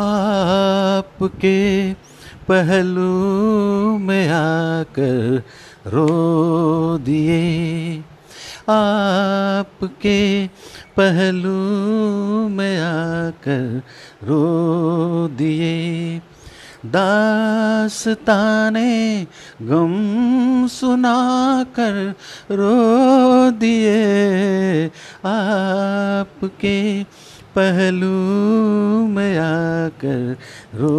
आपके पहलू में आकर रो दिए, आपके पहलू में आकर रो दिए। दास्ताने गम सुनाकर रो दिए, आपके पहलू में आकर रो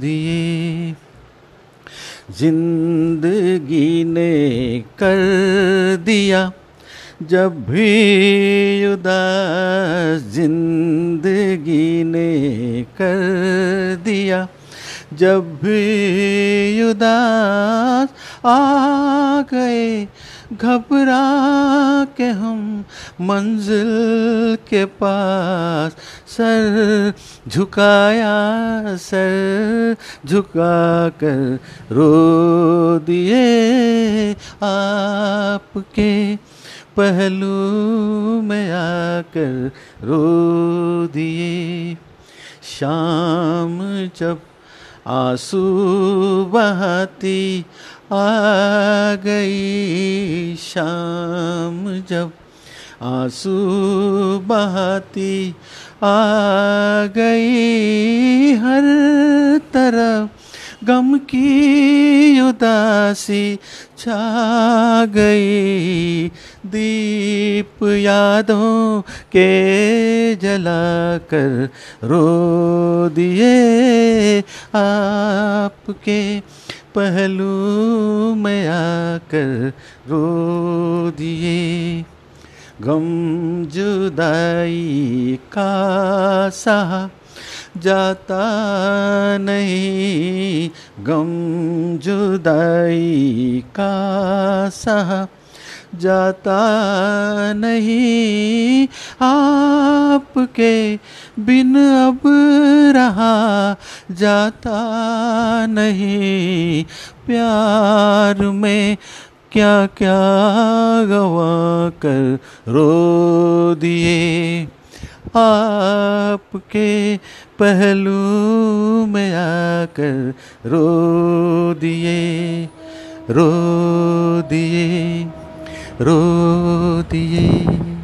दिए। जिंदगी ने कर दिया जब भी उदास, जिंदगी ने कर दिया जब भी उदास। आ गए घबरा के हम मंजिल के पास, सर झुकाया सर झुका कर रो दिए। आपके पहलू में आकर रो दिए। शाम जब आंसू बहाती आ गई, शाम जब आंसू बहाती आ गई। हर तरफ गम की उदासी छा गई, दीप यादों के जलाकर रो दिए। आपके पहलू में आकर रो दिए। गम जुदाई का सहा जाता नहीं, गम जुदाई का सहा जाता नहीं। आपके बिन अब रहा जाता नहीं, प्यार में क्या क्या गवा कर रो दिए। आपके पहलू में आकर रो दिए, रो दिए, रो दिए।